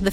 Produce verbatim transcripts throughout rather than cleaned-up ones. The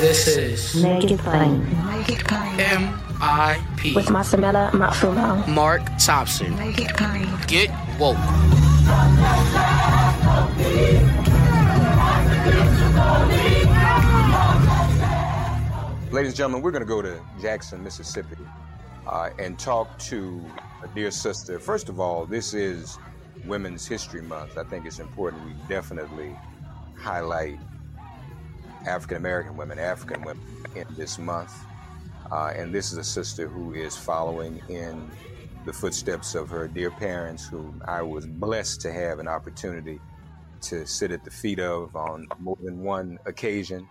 This is Make It Plain. M I P with Masamela Matfumo, Mark Thompson. Make It Plain. Get woke. Ladies and gentlemen, we're going to go to Jackson, Mississippi, uh, and talk to a dear sister. First of all, this is Women's History Month. I think it's important we definitely highlight African-American women, African women in this month. Uh, and this is a sister who is following in the footsteps of her dear parents, who I was blessed to have an opportunity to sit at the feet of on more than one occasion.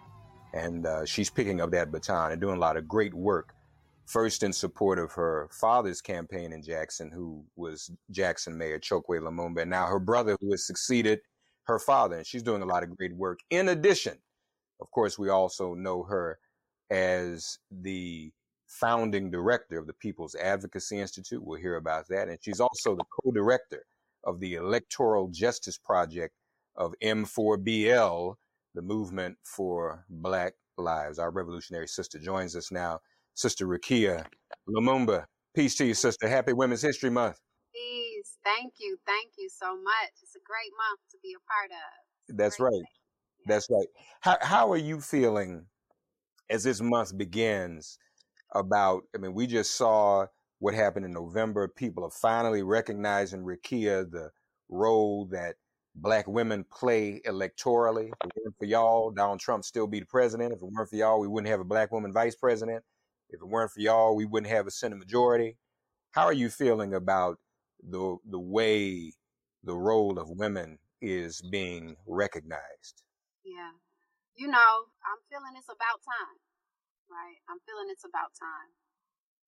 And uh, she's picking up that baton and doing a lot of great work, first in support of her father's campaign in Jackson, who was Jackson Mayor Chokwe Lumumba, and now her brother, who has succeeded her father. And she's doing a lot of great work. In addition, of course, we also know her as the founding director of the People's Advocacy Institute. We'll hear about that. And she's also the co-director of the Electoral Justice Project of M four B L, the Movement for Black Lives. Our revolutionary sister joins us now, Sister Rukia Lumumba. Peace to you, sister. Happy Women's History Month. Peace. Thank you. Thank you so much. It's a great month to be a part of. That's great. Right. That's right. How how are you feeling as this month begins about, I mean, we just saw what happened in November. People are finally recognizing, Rukia, the role that Black women play electorally. If it weren't for y'all, Donald Trump still be the president. If it weren't for y'all, we wouldn't have a Black woman vice president. If it weren't for y'all, we wouldn't have a Senate majority. How are you feeling about the the way the role of women is being recognized? Yeah. You know, I'm feeling it's about time, right? I'm feeling it's about time.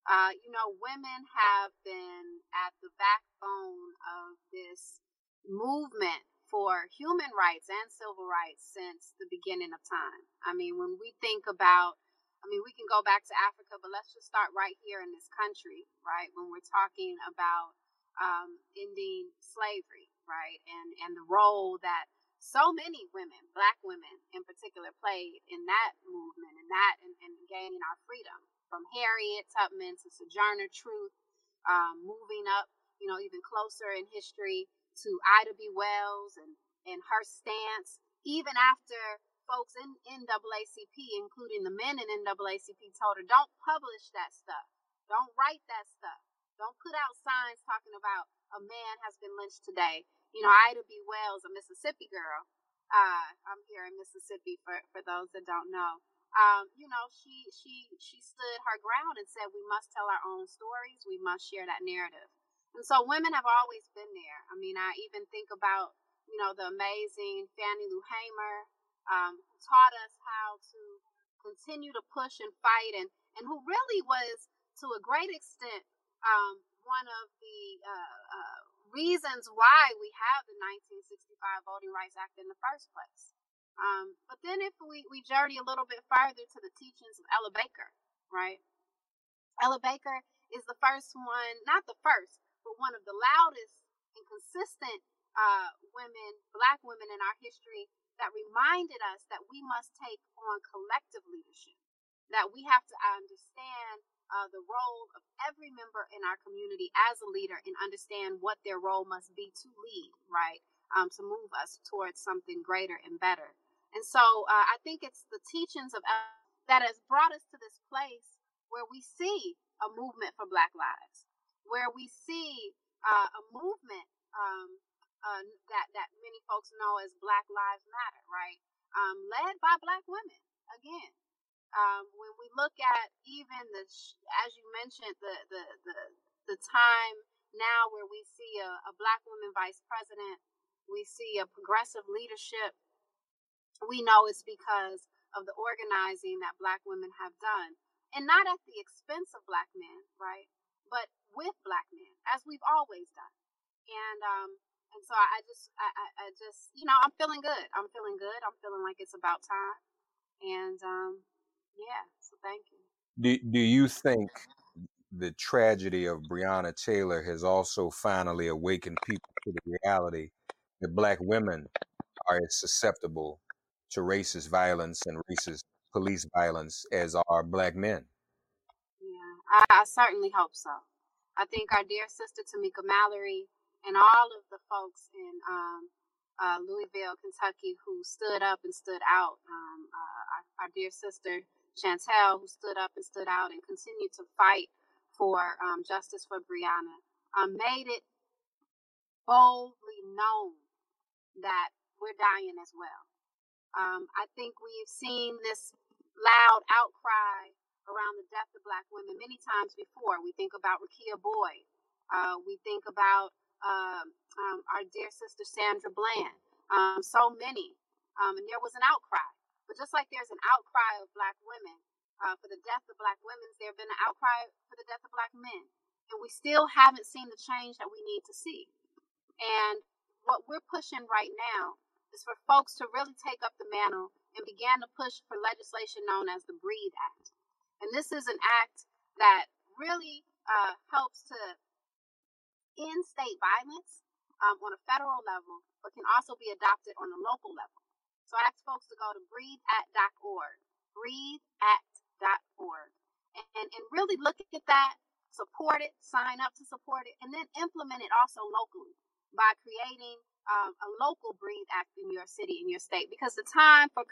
Uh, you know, women have been at the backbone of this movement for human rights and civil rights since the beginning of time. I mean, when we think about, I mean, we can go back to Africa, but let's just start right here in this country, right? When we're talking about um, ending slavery, right? And, and the role that so many women, Black women in particular, played in that movement and that and, and gaining our freedom, from Harriet Tubman to Sojourner Truth, um, moving up, you know, even closer in history to Ida B. Wells and, and her stance, even after folks in N double A C P, including the men in N double A C P, told her, don't publish that stuff. Don't write that stuff. Don't put out signs talking about a man has been lynched today. You know, Ida B. Wells, a Mississippi girl. Uh, I'm here in Mississippi for, for those that don't know. Um, you know, she she she stood her ground and said, we must tell our own stories. We must share that narrative. And so women have always been there. I mean, I even think about, you know, the amazing Fannie Lou Hamer, um, who taught us how to continue to push and fight, and, and who really was, to a great extent, um, one of the... Uh, uh, reasons why we have the nineteen sixty-five Voting Rights Act in the first place. Um, but then if we, we journey a little bit further to the teachings of Ella Baker, right? Ella Baker is the first one, not the first, but one of the loudest and consistent uh, women, Black women in our history that reminded us that we must take on collective leadership, that we have to understand Uh, the role of every member in our community as a leader and understand what their role must be to lead, right, um, to move us towards something greater and better. And so uh, I think it's the teachings of Ella that has brought us to this place where we see a movement for Black lives, where we see uh, a movement um, uh, that, that many folks know as Black Lives Matter, right, um, led by Black women, again. Um, when we look at even the, as you mentioned, the the the, the time now where we see a, a Black woman vice president, we see a progressive leadership. We know it's because of the organizing that Black women have done, and not at the expense of Black men, right? But with Black men, as we've always done. And um, and so I just I, I, I just you know I'm feeling good. I'm feeling good. I'm feeling like it's about time. And um. Yeah, so thank you. Do do you think the tragedy of Breonna Taylor has also finally awakened people to the reality that Black women are as susceptible to racist violence and racist police violence as are Black men? Yeah, I, I certainly hope so. I think our dear sister Tamika Mallory and all of the folks in um, uh, Louisville, Kentucky, who stood up and stood out, um, uh, our, our dear sister Chantel, who stood up and stood out and continued to fight for um, justice for Breonna, um, made it boldly known that we're dying as well. Um, I think we've seen this loud outcry around the death of Black women many times before. We think about Rukia Boyd. Uh, we think about uh, um, our dear sister Sandra Bland. Um, so many. Um, and there was an outcry. But just like there's an outcry of Black women uh, for the death of Black women, there have been an outcry for the death of Black men. And we still haven't seen the change that we need to see. And what we're pushing right now is for folks to really take up the mantle and begin to push for legislation known as the BREATHE Act. And this is an act that really uh, helps to end state violence um, on a federal level, but can also be adopted on a local level. So I ask folks to go to breathe act dot org, breathe act dot org, and, and really look at that, support it, sign up to support it, and then implement it also locally by creating um, a local BREATHE Act in your city, in your state, because the time for,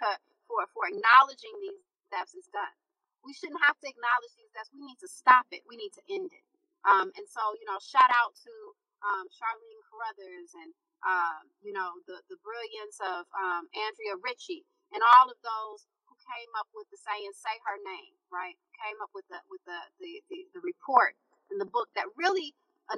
for, for acknowledging these deaths is done. We shouldn't have to acknowledge these deaths. We need to stop it. We need to end it. Um, and so, you know, shout out to um, Charlene Carruthers and Um, you know, the, the brilliance of um, Andrea Ritchie and all of those who came up with the saying, Say Her Name, right? Came up with the with the, the, the, the report and the book that really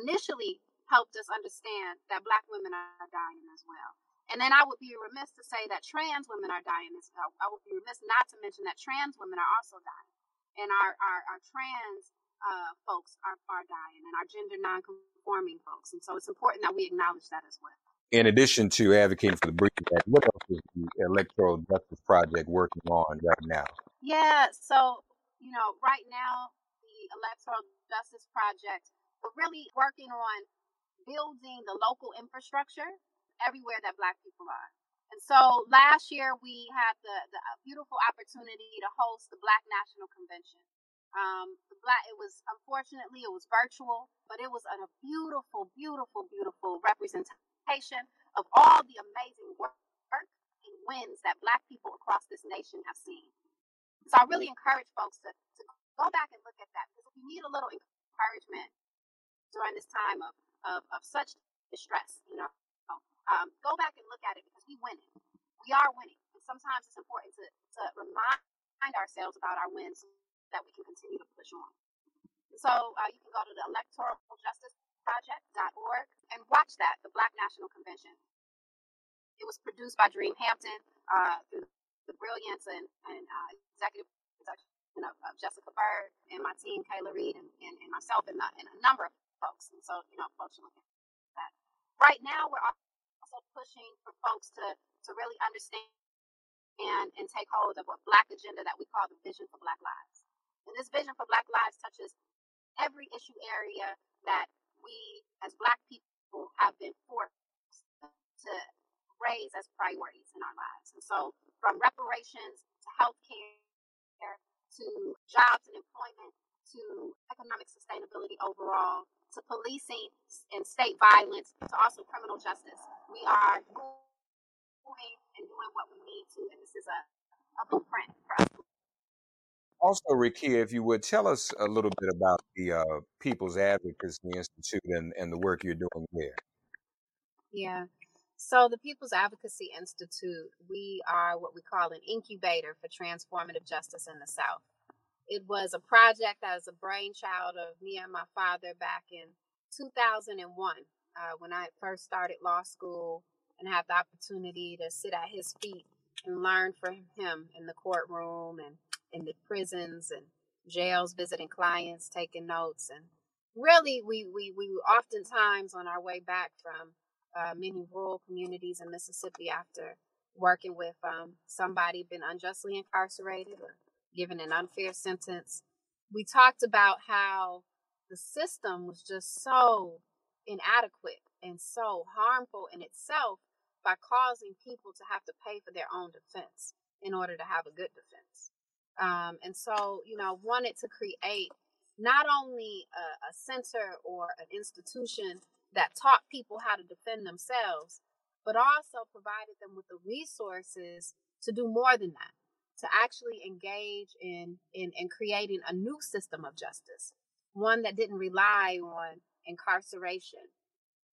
initially helped us understand that Black women are dying as well. And then I would be remiss to say that trans women are dying as well. I would be remiss not to mention that trans women are also dying. And our, our, our trans uh, folks are, are dying, and our gender nonconforming folks. And so it's important that we acknowledge that as well. In addition to advocating for the BREATHE Act, what else is the Electoral Justice Project working on right now? Yeah, so, you know, right now, the Electoral Justice Project, we're really working on building the local infrastructure everywhere that Black people are. And so last year, we had the, the beautiful opportunity to host the Black National Convention. Um, the black, it was, unfortunately, it was virtual, but it was a beautiful, beautiful, beautiful representation of all the amazing work and wins that Black people across this nation have seen. So I really encourage folks to, to go back and look at that, because we need a little encouragement during this time of, of, of such distress, you know. Um, go back and look at it, because we winning. We are winning. And sometimes it's important to, to remind ourselves about our wins so that we can continue to push on. So uh, you can go to the Electoral Justice Project dot org and watch that, the Black National Convention. It was produced by Dream Hampton uh, through the brilliance and, and uh, executive production of, of Jessica Byrd and my team, Kayla Reed, and, and, and myself, and, the, and a number of folks. And so, you know, folks should look at that. right now we're also pushing for folks to, to really understand and, and take hold of a Black agenda that we call the Vision for Black Lives. And this Vision for Black Lives touches every issue area that we as Black people have been forced to raise as priorities in our lives. And so from reparations to healthcare to jobs and employment to economic sustainability overall, to policing and state violence, to also criminal justice. We are doing and doing what we need to, and this is a, a blueprint for us. Also, Rukia, if you would, tell us a little bit about the uh, People's Advocacy Institute and, and the work you're doing there. Yeah. So the People's Advocacy Institute, we are what we call an incubator for transformative justice in the South. It was a project that was a brainchild of me and my father back in two thousand one uh, when I first started law school and had the opportunity to sit at his feet and learn from him in the courtroom and in the prisons and jails, visiting clients, taking notes. And really, we, we, we oftentimes on our way back from uh, many rural communities in Mississippi after working with um, somebody been unjustly incarcerated or given an unfair sentence, we talked about how the system was just so inadequate and so harmful in itself by causing people to have to pay for their own defense in order to have a good defense. Um, and so, you know, wanted to create not only a, a center or an institution that taught people how to defend themselves, but also provided them with the resources to do more than that, to actually engage in, in, in creating a new system of justice, one that didn't rely on incarceration,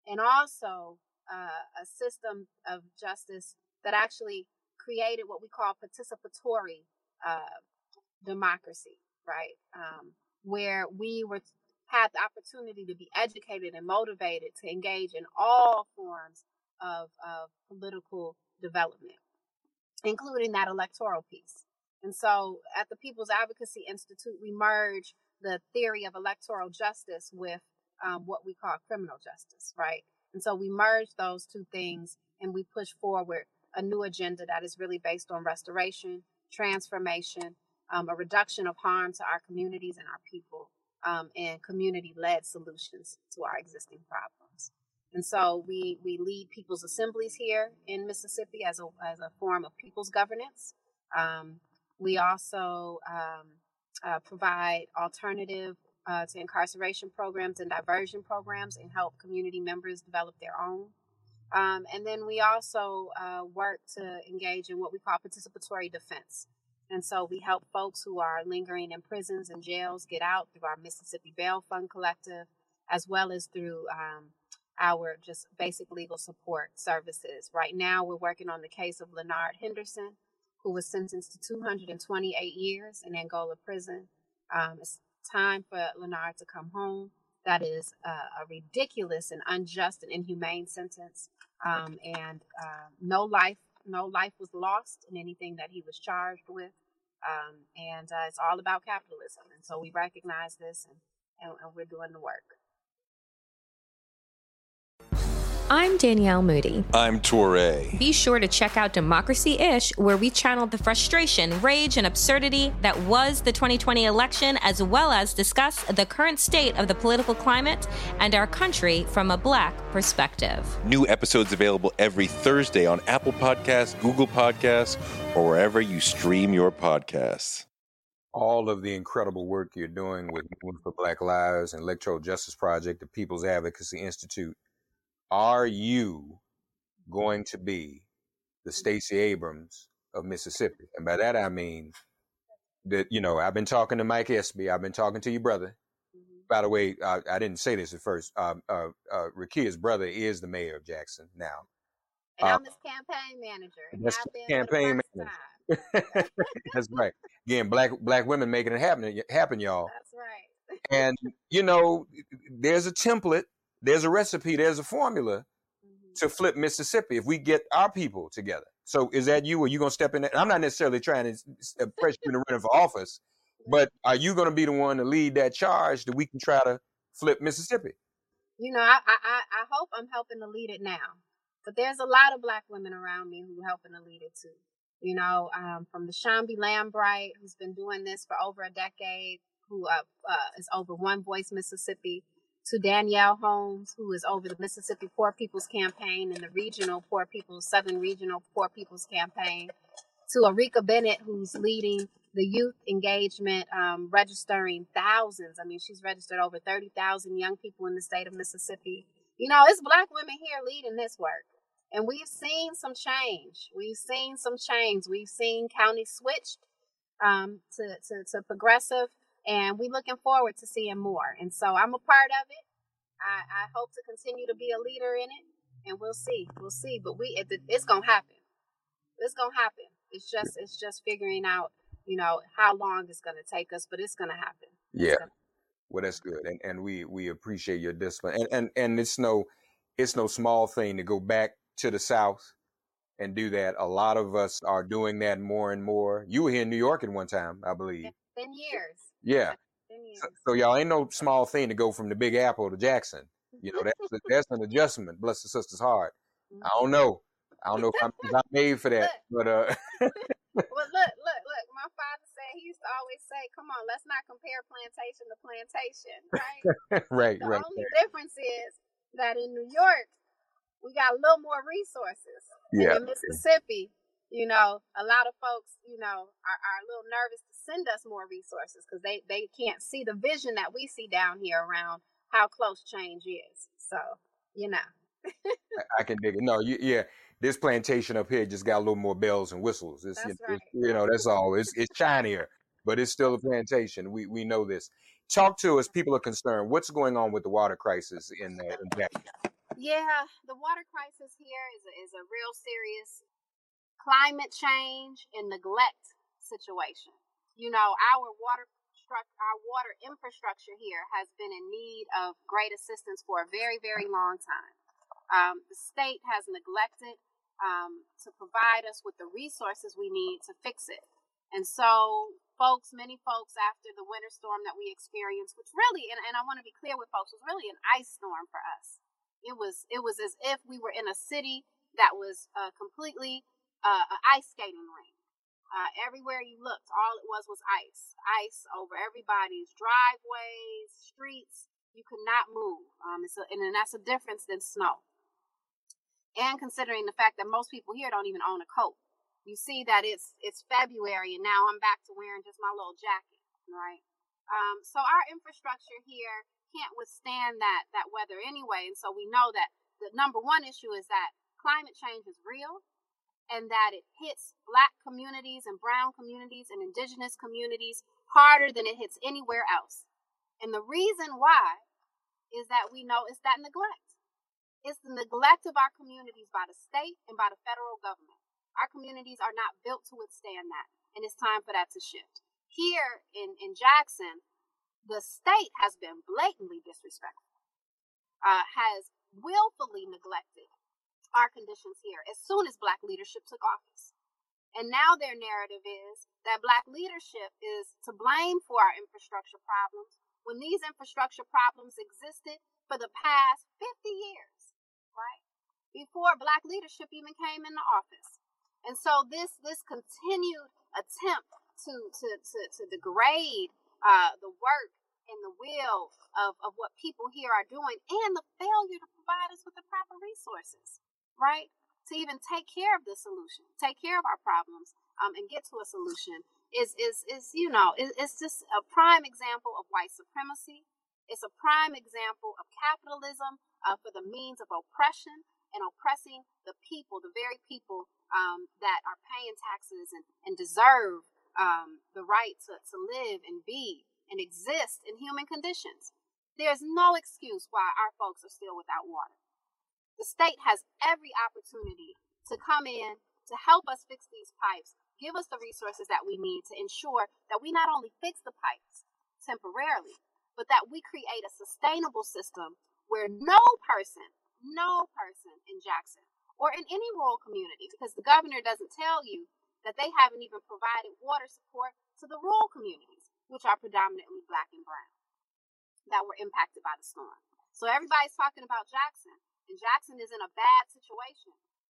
and also uh, a system of justice that actually created what we call participatory uh, democracy, right? Um, where we were had the opportunity to be educated and motivated to engage in all forms of, of political development, including that electoral piece. And so at the People's Advocacy Institute, we merge the theory of electoral justice with um, what we call criminal justice, right? And so we merge those two things and we push forward a new agenda that is really based on restoration, transformation, um, a reduction of harm to our communities and our people, um, and community-led solutions to our existing problems. And so we, we lead people's assemblies here in Mississippi as a as a form of people's governance. Um, we also um, uh, provide alternative uh, to incarceration programs and diversion programs and help community members develop their own. Um, and then we also uh, work to engage in what we call participatory defense. And so we help folks who are lingering in prisons and jails get out through our Mississippi Bail Fund Collective, as well as through Um, our just basic legal support services. Right now, we're working on the case of Leonard Henderson, who was sentenced to two hundred twenty-eight years in Angola prison. Um, it's time for Leonard to come home. That is uh, a ridiculous and unjust and inhumane sentence. Um, and uh, no life, no life was lost in anything that he was charged with. Um, and uh, it's all about capitalism. And so we recognize this and, and, and we're doing the work. I'm Danielle Moody. I'm Touré. Be sure to check out Democracy-ish, where we channeled the frustration, rage, and absurdity that was the twenty twenty election, as well as discuss the current state of the political climate and our country from a Black perspective. New episodes available every Thursday on Apple Podcasts, Google Podcasts, or wherever you stream your podcasts. All of the incredible work you're doing with Movement for Black Lives and Electoral Justice Project, the People's Advocacy Institute. Are you going to be the Stacey Abrams of Mississippi? And by that, I mean that, you know, I've been talking to Mike Espy. I've been talking to your brother. Mm-hmm. By the way, I, I didn't say this at first. Um, uh, uh, Rukia's brother is the mayor of Jackson now. And uh, I'm his campaign manager. That's campaign manager. That's right. Again, black black women making it happen, happen, y'all. That's right. And, you know, there's a template. There's a recipe, there's a formula mm-hmm. to flip Mississippi if we get our people together. So is that you? Are you going to step in there? I'm not necessarily trying to pressure you to run for office, but are you going to be the one to lead that charge that we can try to flip Mississippi? you know, I, I, I hope I'm helping to lead it now. But there's a lot of Black women around me who are helping to lead it too. You know, um, from the Shambi Lambright, who's been doing this for over a decade, who uh, uh, is over One Voice Mississippi, to Danielle Holmes, who is over the Mississippi Poor People's Campaign and the Regional Poor People's, Southern Regional Poor People's Campaign, to Erika Bennett, who's leading the youth engagement, um, registering thousands. I mean, she's registered over thirty thousand young people in the state of Mississippi. You know, it's Black women here leading this work. And we've seen some change. We've seen some change. We've seen county switched um, to, to, to progressive. And we're looking forward to seeing more. And so I'm a part of it. I, I hope to continue to be a leader in it. And we'll see. We'll see. But we, it, it's going to happen. It's going to happen. It's just it's just figuring out, you know, how long it's going to take us. But it's going to happen. Yeah. Gonna- well, that's good. And and we we appreciate your discipline. And, and and it's no it's no small thing to go back to the South and do that. A lot of us are doing that more and more. You were here in New York at one time, I believe. Ten years. Yeah. Ten years. So, so y'all ain't no small thing to go from the Big Apple to Jackson. You know, that's that's an adjustment. Bless the sister's heart. Mm-hmm. I don't know. I don't know if I'm, if I'm made for that. Look, but uh. Well, look, look, look. My father said, he used to always say, "Come on, let's not compare plantation to plantation." Right. right. The right. The only right. difference is that in New York, we got a little more resources. Yeah. And in Mississippi, you know, a lot of folks, you know, are, are a little nervous to send us more resources because they, they can't see the vision that we see down here around how close change is. So, you know. I, I can dig it. No, you, yeah. This plantation up here just got a little more bells and whistles. It's, that's right. It's, you know, that's all. It's it's shinier, but it's still a plantation. We we know this. Talk to us. People are concerned. What's going on with the water crisis in the in Jackson? Yeah, the water crisis here is a, is a real serious climate change and neglect situation. You know, our water our water infrastructure here has been in need of great assistance for a very, very long time. Um, the state has neglected um, to provide us with the resources we need to fix it. And so folks, many folks after the winter storm that we experienced, which really, and, and I want to be clear with folks, was really an ice storm for us. It was it was as if we were in a city that was uh, completely uh, an ice skating rink. Uh, everywhere you looked, all it was was ice. Ice over everybody's driveways, streets. You could not move. Um, it's a, and that's a difference than snow. And considering the fact that most people here don't even own a coat. You see that it's it's February and now I'm back to wearing just my little jacket, right? Um, so our infrastructure here can't withstand that that weather anyway, and so we know that the number one issue is that climate change is real and that it hits Black communities and brown communities and indigenous communities harder than it hits anywhere else. And the reason why is that we know it's that neglect. It's the neglect of our communities by the state and by the federal government. Our communities are not built to withstand that, and it's time for that to shift. Here in, in Jackson, the state has been blatantly disrespectful, uh, has willfully neglected our conditions here as soon as Black leadership took office. And now their narrative is that Black leadership is to blame for our infrastructure problems when these infrastructure problems existed for the past fifty years, right? Before Black leadership even came into office. And so this this continued attempt to to, to, to degrade Uh, the work and the will of, of what people here are doing and the failure to provide us with the proper resources, right? To even take care of the solution, take care of our problems um, and get to a solution is, is, is you know, is, it's just a prime example of white supremacy. It's a prime example of capitalism uh, for the means of oppression and oppressing the people, the very people um, that are paying taxes and, and deserve Um, the right to, to live and be and exist in human conditions. There's no excuse why our folks are still without water. The state has every opportunity to come in to help us fix these pipes, give us the resources that we need to ensure that we not only fix the pipes temporarily, but that we create a sustainable system where no person, no person in Jackson or in any rural community, because the governor doesn't tell you that they haven't even provided water support to the rural communities, which are predominantly Black and brown, that were impacted by the storm. So everybody's talking about Jackson, and Jackson is in a bad situation,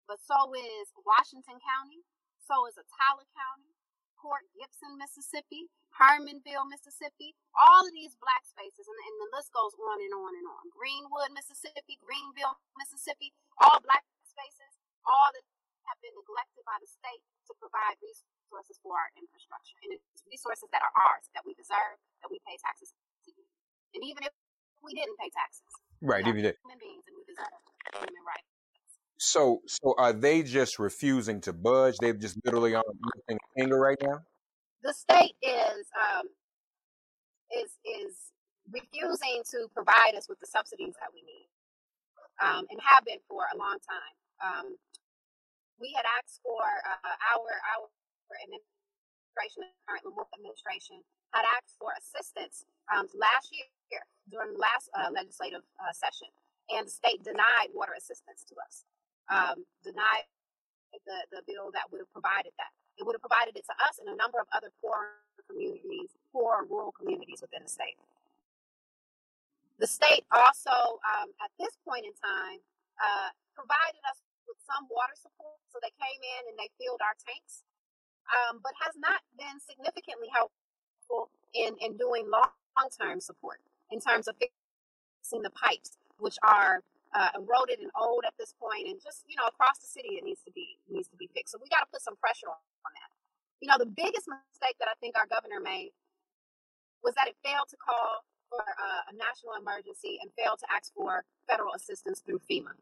but so is Washington County, so is Attala County, Port Gibson, Mississippi, Hermanville, Mississippi, all of these black spaces, and, and the list goes on and on and on. Greenwood, Mississippi, Greenville, Mississippi, all black spaces, all that have been neglected by the state to provide resources for our infrastructure. And it's resources that are ours, that we deserve, that we pay taxes to. And even if we didn't pay taxes, right, we even are human beings and we deserve human rights. So, so are they just refusing to budge? They've just literally on lifting a finger right now. The state is um, is is refusing to provide us with the subsidies that we need, um, and have been for a long time. Um, we had asked for uh, our our administration, the current administration, had asked for assistance um, last year during the last uh, legislative uh, session, and the state denied water assistance to us. Um, denied the, the bill that would have provided that. It would have provided it to us and a number of other poor communities, poor rural communities within the state. The state also, um, at this point in time, uh, provided us with some water support, so they came in and they filled our tanks, um, but has not been significantly helpful in, in doing long-term support in terms of fixing the pipes, which are Uh, eroded and old at this point, and just, you know, across the city it needs to be needs to be fixed. So we got to put some pressure on, on that. You know, the biggest mistake that I think our governor made was that it failed to call for uh, a national emergency and failed to ask for federal assistance through FEMA.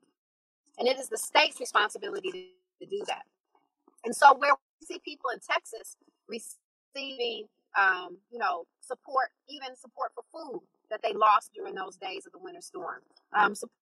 And it is the state's responsibility to, to do that. And so where we see people in Texas receiving, um, you know, support, even support for food that they lost during those days of the winter storm, um, support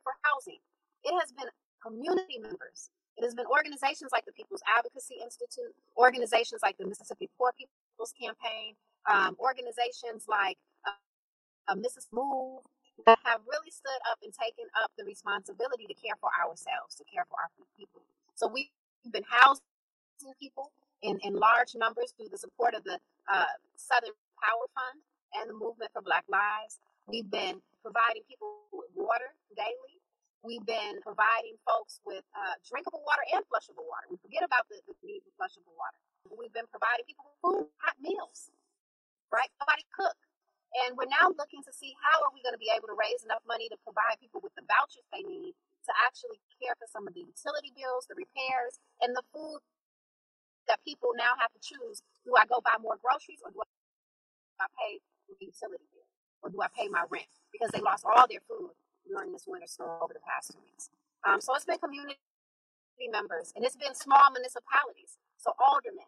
for housing. It has been community members. It has been organizations like the People's Advocacy Institute, organizations like the Mississippi Poor People's Campaign, um, organizations like uh, Missus Move, that have really stood up and taken up the responsibility to care for ourselves, to care for our people. So we've been housing people in, in large numbers through the support of the uh, Southern Power Fund and the Movement for Black Lives. We've been providing people with water daily. We've been providing folks with uh, drinkable water and flushable water. We forget about the, the need for flushable water. We've been providing people with food, hot meals, right? Nobody cook. And we're now looking to see how are we going to be able to raise enough money to provide people with the vouchers they need to actually care for some of the utility bills, the repairs, and the food that people now have to choose. Do I go buy more groceries, or do I pay the utility bill? Or do I pay my rent? Because they lost all their food during this winter storm over the past two weeks. Um, so it's been community members, and it's been small municipalities. So aldermen,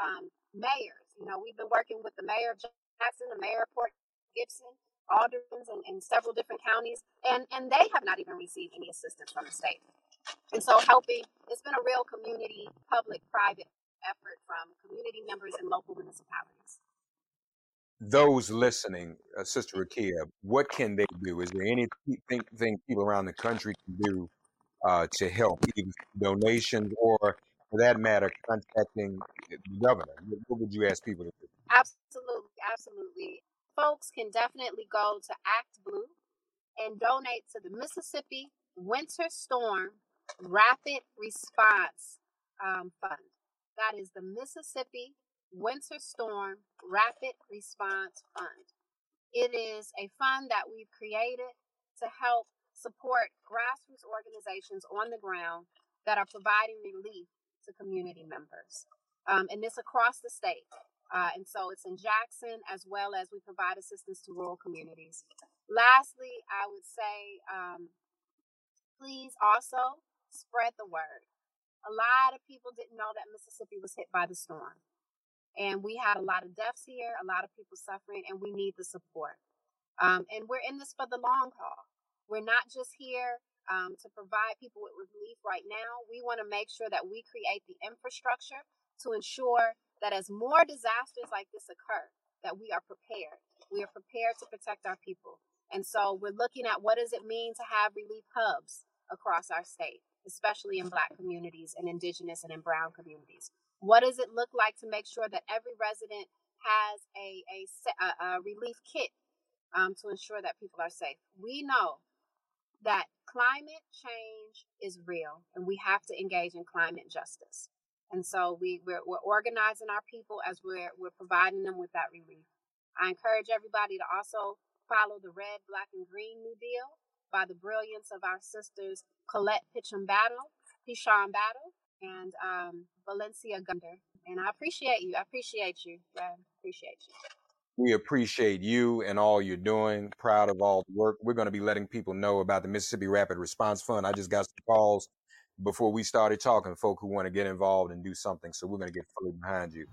um, mayors. You know, we've been working with the mayor of Jackson, the mayor of Port Gibson, aldermen in, in several different counties, and, and they have not even received any assistance from the state. And so helping, it's been a real community, public, private effort from community members and local municipalities. Those listening, uh, Sister Rukia, what can they do? Is there anything people around the country can do uh, to help, either donations or, for that matter, contacting the governor? What would you ask people to do? Absolutely, absolutely. Folks can definitely go to Act Blue and donate to the Mississippi Winter Storm Rapid Response um, Fund. That is the Mississippi Winter Storm Rapid Response Fund. It is a fund that we've created to help support grassroots organizations on the ground that are providing relief to community members. Um, and this across the state. Uh, and so it's in Jackson, as well as we provide assistance to rural communities. Lastly, I would say, um, please also spread the word. A lot of people didn't know that Mississippi was hit by the storm. And we had a lot of deaths here, a lot of people suffering, and we need the support. Um, and we're in this for the long haul. We're not just here um, to provide people with relief right now. We want to make sure that we create the infrastructure to ensure that as more disasters like this occur, that we are prepared. We are prepared to protect our people. And so we're looking at what does it mean to have relief hubs across our state, especially in Black communities and Indigenous and in Brown communities. What does it look like to make sure that every resident has a, a, a relief kit um, to ensure that people are safe. We know that climate change is real, and we have to engage in climate justice. And so we, we're, we're organizing our people as we're, we're providing them with that relief. I encourage everybody to also follow the Red, Black, and Green New Deal by the brilliance of our sisters Colette Pichon Battle, Pichon Battle, and um, Valencia Gunder. And I appreciate you. I appreciate you. I appreciate you. We appreciate you and all you're doing. Proud of all the work. We're going to be letting people know about the Mississippi Rapid Response Fund. I just got some calls before we started talking, folk who want to get involved and do something. So we're going to get fully behind you.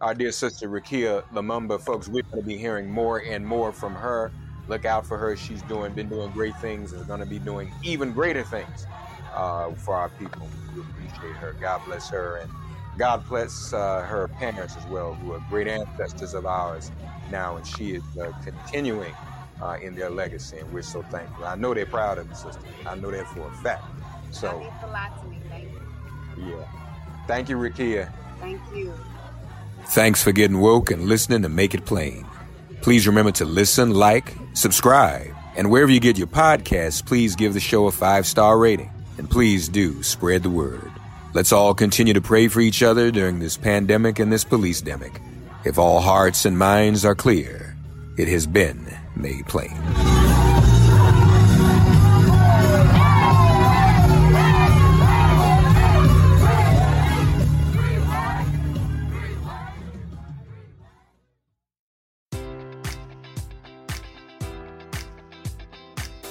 Our dear sister, Rukia Lumumba, folks, we're going to be hearing more and more from her. Look out for her. She's doing, been doing great things and is going to be doing even greater things uh, for our people. We appreciate her. God bless her. And God bless uh, her parents as well, who are great ancestors of ours now. And she is uh, continuing uh, in their legacy. And we're so thankful. I know they're proud of you, sister. I know that for a fact. So, that means a lot to me. Thank you. Yeah. Thank you, Rukia. Thank you. Thanks for getting woke and listening to Make It Plain. Please remember to listen, like, subscribe, and wherever you get your podcasts, please give the show a five-star rating. And please do spread the word. Let's all continue to pray for each other during this pandemic and this police-demic. If all hearts and minds are clear, it has been made plain.